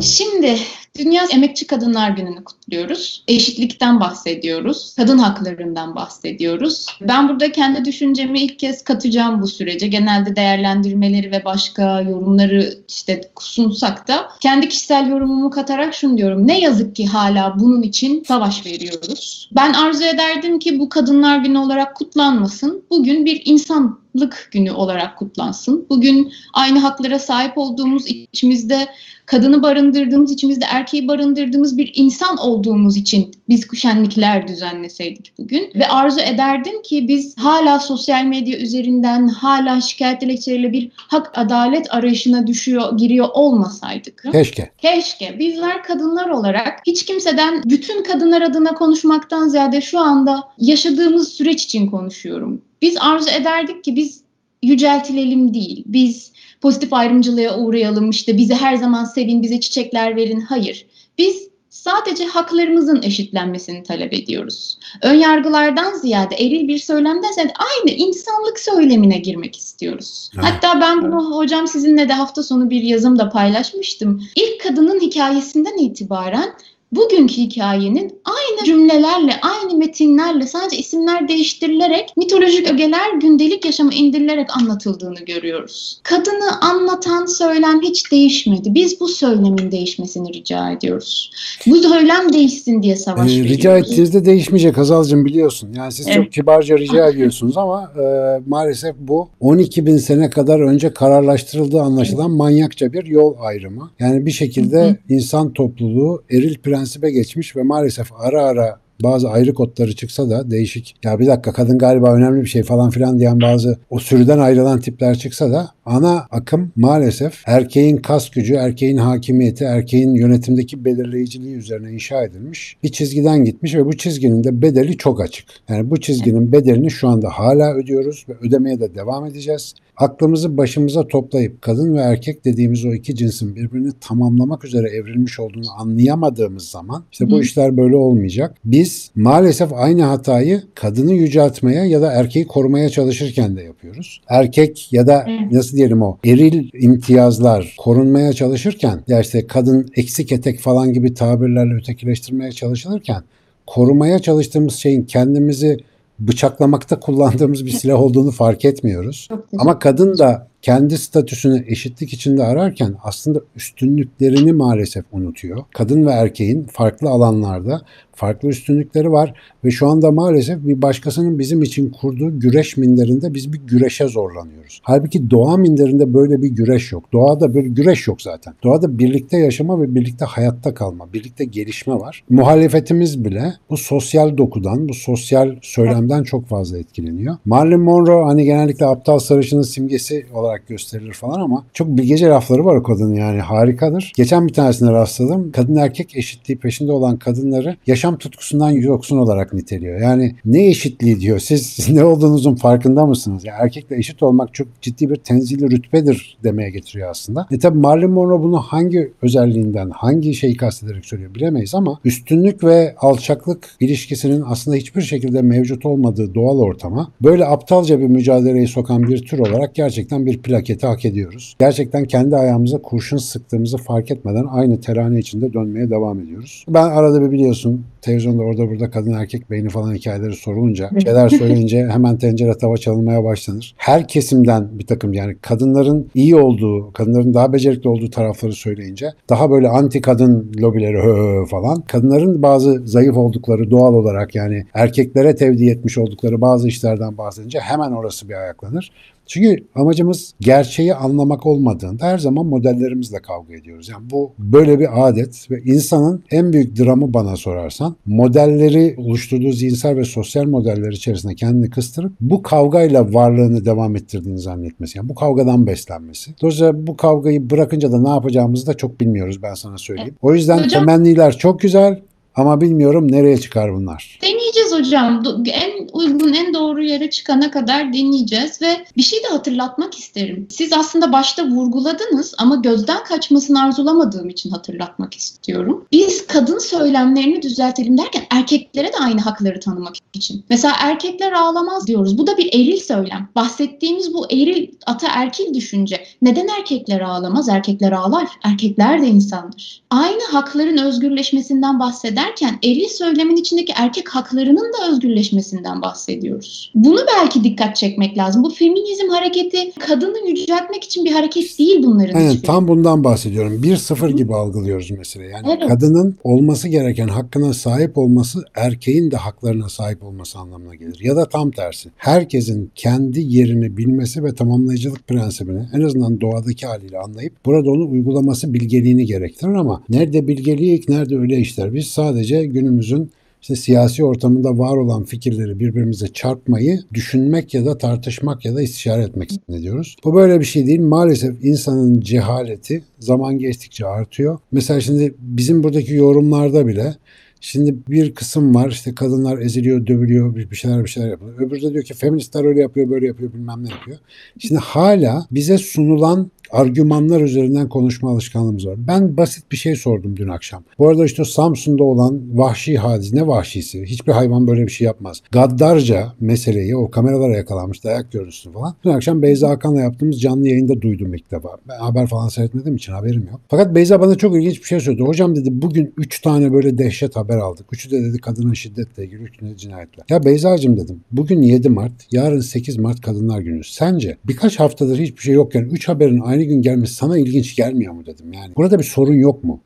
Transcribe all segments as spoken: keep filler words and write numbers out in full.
Şimdi Dünya Emekçi Kadınlar Günü'nü kutluyoruz. Eşitlikten bahsediyoruz. Kadın haklarından bahsediyoruz. Ben burada kendi düşüncemi ilk kez katacağım bu sürece. Genelde değerlendirmeleri ve başka yorumları işte sunsak da kendi kişisel yorumumu katarak şunu diyorum. Ne yazık ki hala bunun için savaş veriyoruz. Ben arzu ederdim ki bu Kadınlar Günü olarak kutlanmasın. Bugün bir insan günü olarak kutlansın. Bugün aynı haklara sahip olduğumuz, içimizde kadını barındırdığımız, içimizde erkeği barındırdığımız bir insan olduğumuz için biz şenlikler düzenleseydik bugün. Ve arzu ederdim ki biz hala sosyal medya üzerinden, hala şikayet dilekçeleriyle bir hak adalet arayışına düşüyor, giriyor olmasaydık. Keşke. Keşke. Bizler kadınlar olarak hiç kimseden bütün kadınlar adına konuşmaktan ziyade şu anda yaşadığımız süreç için konuşuyorum. Biz arzu ederdik ki biz yüceltilelim değil, biz pozitif ayrımcılığa uğrayalım, işte bizi her zaman sevin, bize çiçekler verin. Hayır, biz sadece haklarımızın eşitlenmesini talep ediyoruz. Önyargılardan ziyade eril bir söylemden ziyade aynı insanlık söylemine girmek istiyoruz. Evet. Hatta ben bunu hocam sizinle de hafta sonu bir yazımda paylaşmıştım. İlk kadının hikayesinden itibaren bugünkü hikayenin aynı cümlelerle, aynı metinlerle sadece isimler değiştirilerek mitolojik ögeler gündelik yaşama indirilerek anlatıldığını görüyoruz. Kadını anlatan söylem hiç değişmedi. Biz bu söylemin değişmesini rica ediyoruz. Bu söylem değişsin diye savaş ee, veriyoruz. Rica ettiğinizde değişmeyecek Hazal'cığım, biliyorsun. Yani siz evet. Çok kibarca rica ediyorsunuz ama e, maalesef bu on iki bin sene kadar önce kararlaştırıldığı anlaşılan evet. Manyakça bir yol ayrımı. Yani bir şekilde Hı-hı. insan topluluğu eril prensip prensibe geçmiş ve maalesef ara ara bazı ayrı kodları çıksa da değişik, ya bir dakika kadın galiba önemli bir şey falan filan diyen bazı o sürüden ayrılan tipler çıksa da ana akım maalesef erkeğin kas gücü, erkeğin hakimiyeti, erkeğin yönetimdeki belirleyiciliği üzerine inşa edilmiş bir çizgiden gitmiş ve bu çizginin de bedeli çok açık. Yani bu çizginin bedelini şu anda hala ödüyoruz ve ödemeye de devam edeceğiz. Aklımızı başımıza toplayıp kadın ve erkek dediğimiz o iki cinsin birbirini tamamlamak üzere evrilmiş olduğunu anlayamadığımız zaman işte bu Hı. işler böyle olmayacak. Biz maalesef aynı hatayı kadını yüceltmeye ya da erkeği korumaya çalışırken de yapıyoruz. Erkek ya da nasıl diyelim o eril imtiyazlar korunmaya çalışırken ya işte kadın eksik etek falan gibi tabirlerle ötekileştirmeye çalışılırken korumaya çalıştığımız şeyin kendimizi bıçaklamakta kullandığımız bir silah olduğunu fark etmiyoruz. Ama kadın da kendi statüsünü eşitlik içinde ararken aslında üstünlüklerini maalesef unutuyor. Kadın ve erkeğin farklı alanlarda farklı üstünlükleri var ve şu anda maalesef bir başkasının bizim için kurduğu güreş minderinde biz bir güreşe zorlanıyoruz. Halbuki doğa minderinde böyle bir güreş yok. Doğada böyle güreş yok zaten. Doğada birlikte yaşama ve birlikte hayatta kalma, birlikte gelişme var. Muhalefetimiz bile bu sosyal dokudan, bu sosyal söylemden çok fazla etkileniyor. Marilyn Monroe hani genellikle aptal sarışının simgesi olarak gösterilir falan ama çok bilgece lafları var o kadının, yani harikadır. Geçen bir tanesine rastladım. Kadın erkek eşitliği peşinde olan kadınları yaşam tutkusundan yoksun olarak niteliyor. Yani ne eşitliği diyor. Siz ne olduğunuzun farkında mısınız? Yani erkekle eşit olmak çok ciddi bir tenzili rütbedir demeye getiriyor aslında. E tabi Marilyn Monroe bunu hangi özelliğinden, hangi şeyi kastederek söylüyor bilemeyiz ama üstünlük ve alçaklık ilişkisinin aslında hiçbir şekilde mevcut olmadığı doğal ortama böyle aptalca bir mücadeleyi sokan bir tür olarak gerçekten bir plaketi hak ediyoruz. Gerçekten kendi ayağımıza kurşun sıktığımızı fark etmeden aynı terane içinde dönmeye devam ediyoruz. Ben arada bir biliyorsun televizyonda orada burada kadın erkek beyni falan hikayeleri sorulunca, şeyler söyleyince hemen tencere tava çalınmaya başlanır. Her kesimden bir takım, yani kadınların iyi olduğu, kadınların daha becerikli olduğu tarafları söyleyince daha böyle anti kadın lobileri hı hı falan. Kadınların bazı zayıf oldukları doğal olarak, yani erkeklere tevdi etmiş oldukları bazı işlerden bahsedince hemen orası bir ayaklanır. Çünkü amacımız gerçeği anlamak olmadığında her zaman modellerimizle kavga ediyoruz. Yani bu böyle bir adet ve insanın en büyük dramı bana sorarsan modelleri oluşturduğu zihinsel ve sosyal modeller içerisinde kendini kıstırıp bu kavgayla varlığını devam ettirdiğini zannetmesi. Yani bu kavgadan beslenmesi. Dolayısıyla bu kavgayı bırakınca da ne yapacağımızı da çok bilmiyoruz, ben sana söyleyeyim. O yüzden Hocam, temenniler çok güzel ama bilmiyorum nereye çıkar bunlar. Deneyeceğiz hocam. En uygun, en doğru yere çıkana kadar dinleyeceğiz ve bir şey de hatırlatmak isterim. Siz aslında başta vurguladınız ama gözden kaçmasını arzulamadığım için hatırlatmak istiyorum. Biz kadın söylemlerini düzeltelim derken erkeklere de aynı hakları tanımak için. Mesela erkekler ağlamaz diyoruz. Bu da bir eril söylem. Bahsettiğimiz bu eril, ataerkil düşünce. Neden erkekler ağlamaz? Erkekler ağlar. Erkekler de insandır. Aynı hakların özgürleşmesinden bahsederken eril söylemin içindeki erkek haklarının da özgürleşmesinden bahsediyoruz. Bunu belki dikkat çekmek lazım. Bu feminizm hareketi kadını yüceltmek için bir hareket değil bunların. Aynen, tam bundan bahsediyorum. bir sıfır gibi algılıyoruz mesela. Yani evet. Kadının olması gereken hakkına sahip olması erkeğin de haklarına sahip olması anlamına gelir. Ya da tam tersi. Herkesin kendi yerini bilmesi ve tamamlayıcılık prensibini en azından doğadaki haliyle anlayıp burada onu uygulaması bilgeliğini gerektirir ama nerede bilgelik, nerede öyle işler. Biz sadece günümüzün İşte siyasi ortamında var olan fikirleri birbirimize çarpmayı düşünmek ya da tartışmak ya da istişare etmek zannediyoruz. Bu böyle bir şey değil. Maalesef insanın cehaleti zaman geçtikçe artıyor. Mesela şimdi bizim buradaki yorumlarda bile şimdi bir kısım var işte kadınlar eziliyor, dövülüyor, bir şeyler bir şeyler yapıyor. Öbürü de diyor ki feministler öyle yapıyor, böyle yapıyor, bilmem ne yapıyor. Şimdi hala bize sunulan argümanlar üzerinden konuşma alışkanlığımız var. Ben basit bir şey sordum dün akşam. Bu arada işte Samsun'da olan vahşi hadise, ne vahşisi? Hiçbir hayvan böyle bir şey yapmaz. Gaddarca meseleyi, o kameralara yakalanmış dayak görüntüsü falan. Dün akşam Beyza Hakan'la yaptığımız canlı yayında duydum ilk defa. Ben haber falan seyretmediğim için haberim yok. Fakat Beyza bana çok ilginç bir şey söyledi. Hocam dedi bugün üç tane böyle dehşet haber aldık. Üçü de dedi kadına şiddetle ilgili, üçü de cinayetle. Ya Beyzacığım dedim, bugün yedi Mart, yarın sekiz Mart Kadınlar Günü. Sence birkaç haftadır hiçbir şey yokken üç haberin aynı gün gelmesi sana ilginç gelmiyor mu dedim yani. Burada bir sorun yok mu?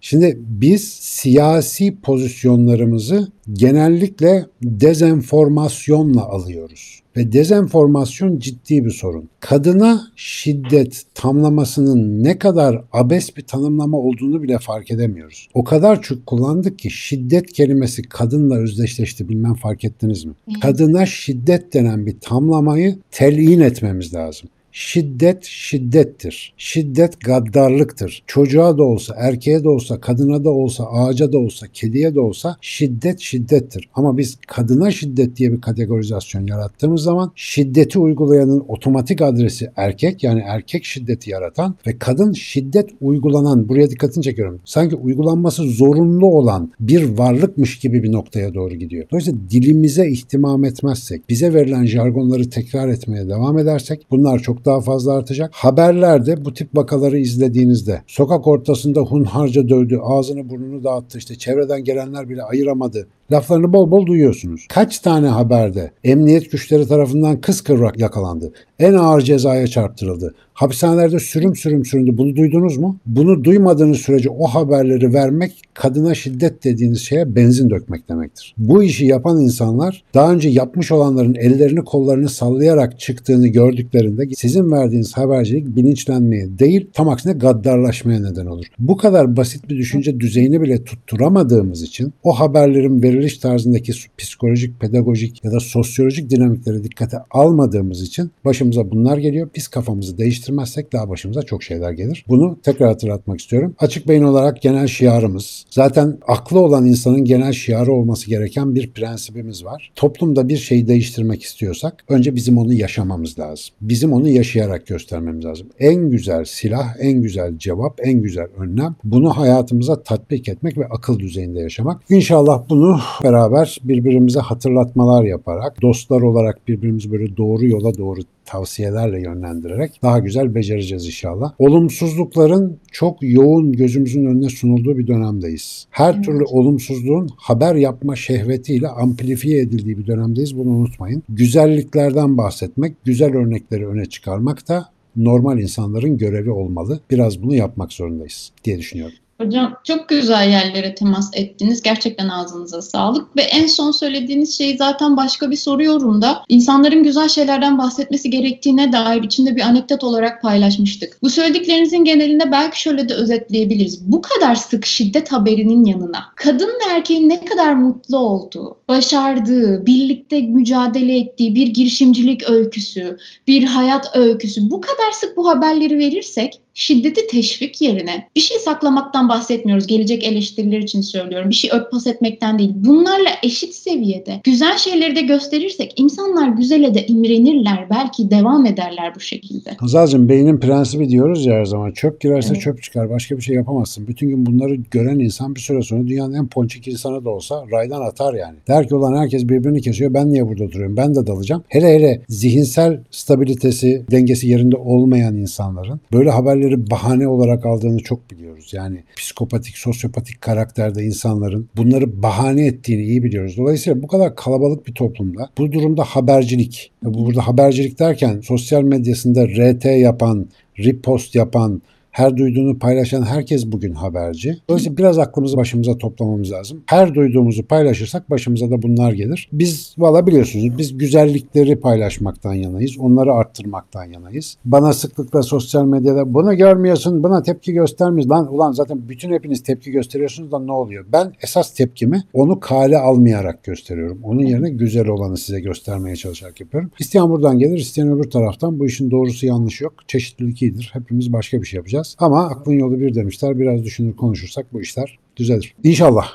Şimdi biz siyasi pozisyonlarımızı genellikle dezenformasyonla alıyoruz. Ve dezenformasyon ciddi bir sorun. Kadına şiddet tamlamasının ne kadar abes bir tanımlama olduğunu bile fark edemiyoruz. O kadar çok kullandık ki şiddet kelimesi kadınla özdeşleşti, bilmem fark ettiniz mi? Kadına şiddet denen bir tamlamayı telin etmemiz lazım. Şiddet şiddettir. Şiddet gaddarlıktır. Çocuğa da olsa, erkeğe de olsa, kadına da olsa, ağaca da olsa, kediye de olsa şiddet şiddettir. Ama biz kadına şiddet diye bir kategorizasyon yarattığımız zaman şiddeti uygulayanın otomatik adresi erkek, yani erkek şiddeti yaratan ve kadın şiddet uygulanan, buraya dikkatini çekiyorum, sanki uygulanması zorunlu olan bir varlıkmış gibi bir noktaya doğru gidiyor. Dolayısıyla dilimize ihtimam etmezsek, bize verilen jargonları tekrar etmeye devam edersek bunlar çok daha fazla artacak. Haberlerde bu tip vakaları izlediğinizde sokak ortasında hunharca dövdü, ağzını burnunu dağıttı, işte çevreden gelenler bile ayıramadı laflarını bol bol duyuyorsunuz. Kaç tane haberde emniyet güçleri tarafından kıskıvrak yakalandı, en ağır cezaya çarptırıldı, hapishanelerde sürüm sürüm süründü. Bunu duydunuz mu? Bunu duymadığınız sürece o haberleri vermek kadına şiddet dediğiniz şeye benzin dökmek demektir. Bu işi yapan insanlar daha önce yapmış olanların ellerini kollarını sallayarak çıktığını gördüklerinde sizin verdiğiniz habercilik bilinçlenmeye değil, tam aksine gaddarlaşmaya neden olur. Bu kadar basit bir düşünce düzeyini bile tutturamadığımız için o haberlerin veriliş tarzındaki psikolojik, pedagojik ya da sosyolojik dinamikleri dikkate almadığımız için başımıza bunlar geliyor. Biz kafamızı değiştirmezsek daha başımıza çok şeyler gelir. Bunu tekrar hatırlatmak istiyorum. Açık Beyin olarak genel şiarımız, zaten aklı olan insanın genel şiarı olması gereken bir prensibimiz var. Toplumda bir şeyi değiştirmek istiyorsak önce bizim onu yaşamamız lazım. Bizim onu yaşayarak göstermemiz lazım. En güzel silah, en güzel cevap, en güzel önlem bunu hayatımıza tatbik etmek ve akıl düzeyinde yaşamak. İnşallah bunu beraber birbirimize hatırlatmalar yaparak, dostlar olarak birbirimizi böyle doğru yola doğru tavsiyelerle yönlendirerek daha güzel becereceğiz inşallah. Olumsuzlukların çok yoğun gözümüzün önüne sunulduğu bir dönemdeyiz. Her evet. türlü olumsuzluğun haber yapma şehvetiyle amplifiye edildiği bir dönemdeyiz. Bunu unutmayın. Güzelliklerden bahsetmek, güzel örnekleri öne çıkarmak da normal insanların görevi olmalı. Biraz bunu yapmak zorundayız diye düşünüyorum. Hocam çok güzel yerlere temas ettiniz. Gerçekten ağzınıza sağlık ve en son söylediğiniz şey zaten başka bir soru yorumda. İnsanların güzel şeylerden bahsetmesi gerektiğine dair içinde bir anekdot olarak paylaşmıştık. Bu söylediklerinizin genelinde belki şöyle de özetleyebiliriz. Bu kadar sık şiddet haberinin yanına kadın ve erkeğin ne kadar mutlu olduğu, başardığı, birlikte mücadele ettiği bir girişimcilik öyküsü, bir hayat öyküsü bu kadar sık bu haberleri verirsek şiddeti teşvik yerine bir şey saklamaktan bahsetmiyoruz. Gelecek eleştiriler için söylüyorum. Bir şey örtbas etmekten değil. Bunlarla eşit seviyede güzel şeyleri de gösterirsek insanlar güzele de imrenirler. Belki devam ederler bu şekilde. Hazal'cığım, beynin prensibi diyoruz ya her zaman. Çöp girerse evet. Çöp çıkar. Başka bir şey yapamazsın. Bütün gün bunları gören insan bir süre sonra dünyanın en ponçik insanı da olsa raydan atar yani. Der ki olan herkes birbirini kesiyor. Ben niye burada oturuyorum? Ben de dalacağım. Hele hele zihinsel stabilitesi, dengesi yerinde olmayan insanların böyle haberleri bahane olarak aldığını çok biliyoruz. Yani psikopatik, sosyopatik karakterde insanların bunları bahane ettiğini iyi biliyoruz. Dolayısıyla bu kadar kalabalık bir toplumda bu durumda habercilik, burada habercilik derken sosyal medyasında R T yapan, repost yapan, her duyduğunu paylaşan herkes bugün haberci. Dolayısıyla biraz aklımızı başımıza toplamamız lazım. Her duyduğumuzu paylaşırsak başımıza da bunlar gelir. Biz valla biliyorsunuz biz güzellikleri paylaşmaktan yanayız. Onları arttırmaktan yanayız. Bana sıklıkla sosyal medyada bunu görmüyorsun, buna tepki göstermiyorsun. Lan ulan zaten bütün hepiniz tepki gösteriyorsunuz da ne oluyor? Ben esas tepkimi onu kale almayarak gösteriyorum. Onun yerine güzel olanı size göstermeye çalışarak yapıyorum. İsteyen buradan gelir, isteyen öbür taraftan. Bu işin doğrusu yanlışı yok. Çeşitlilik iyidir. Hepimiz başka bir şey yapacağız. Ama aklın yolu bir demişler. Biraz düşünür konuşursak bu işler düzelir. İnşallah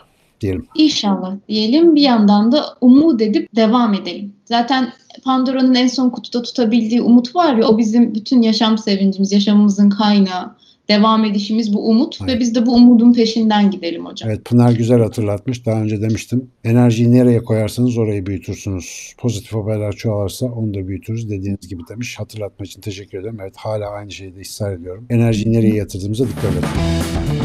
diyelim. İnşallah diyelim. Bir yandan da umut edip devam edelim. Zaten Pandora'nın en son kutuda tutabildiği umut var ya, o bizim bütün yaşam sevincimiz, yaşamımızın kaynağı. Devam edişimiz bu umut, evet. Ve biz de bu umudun peşinden gidelim hocam. Evet, Pınar güzel hatırlatmış. Daha önce demiştim. Enerjiyi nereye koyarsanız orayı büyütürsünüz. Pozitif haberler çoğalırsa onu da büyütürüz dediğiniz gibi demiş. Hatırlatma için teşekkür ederim. Evet, hala aynı şeyi de ısrar ediyorum. Enerjiyi nereye yatırdığımıza dikkat edelim.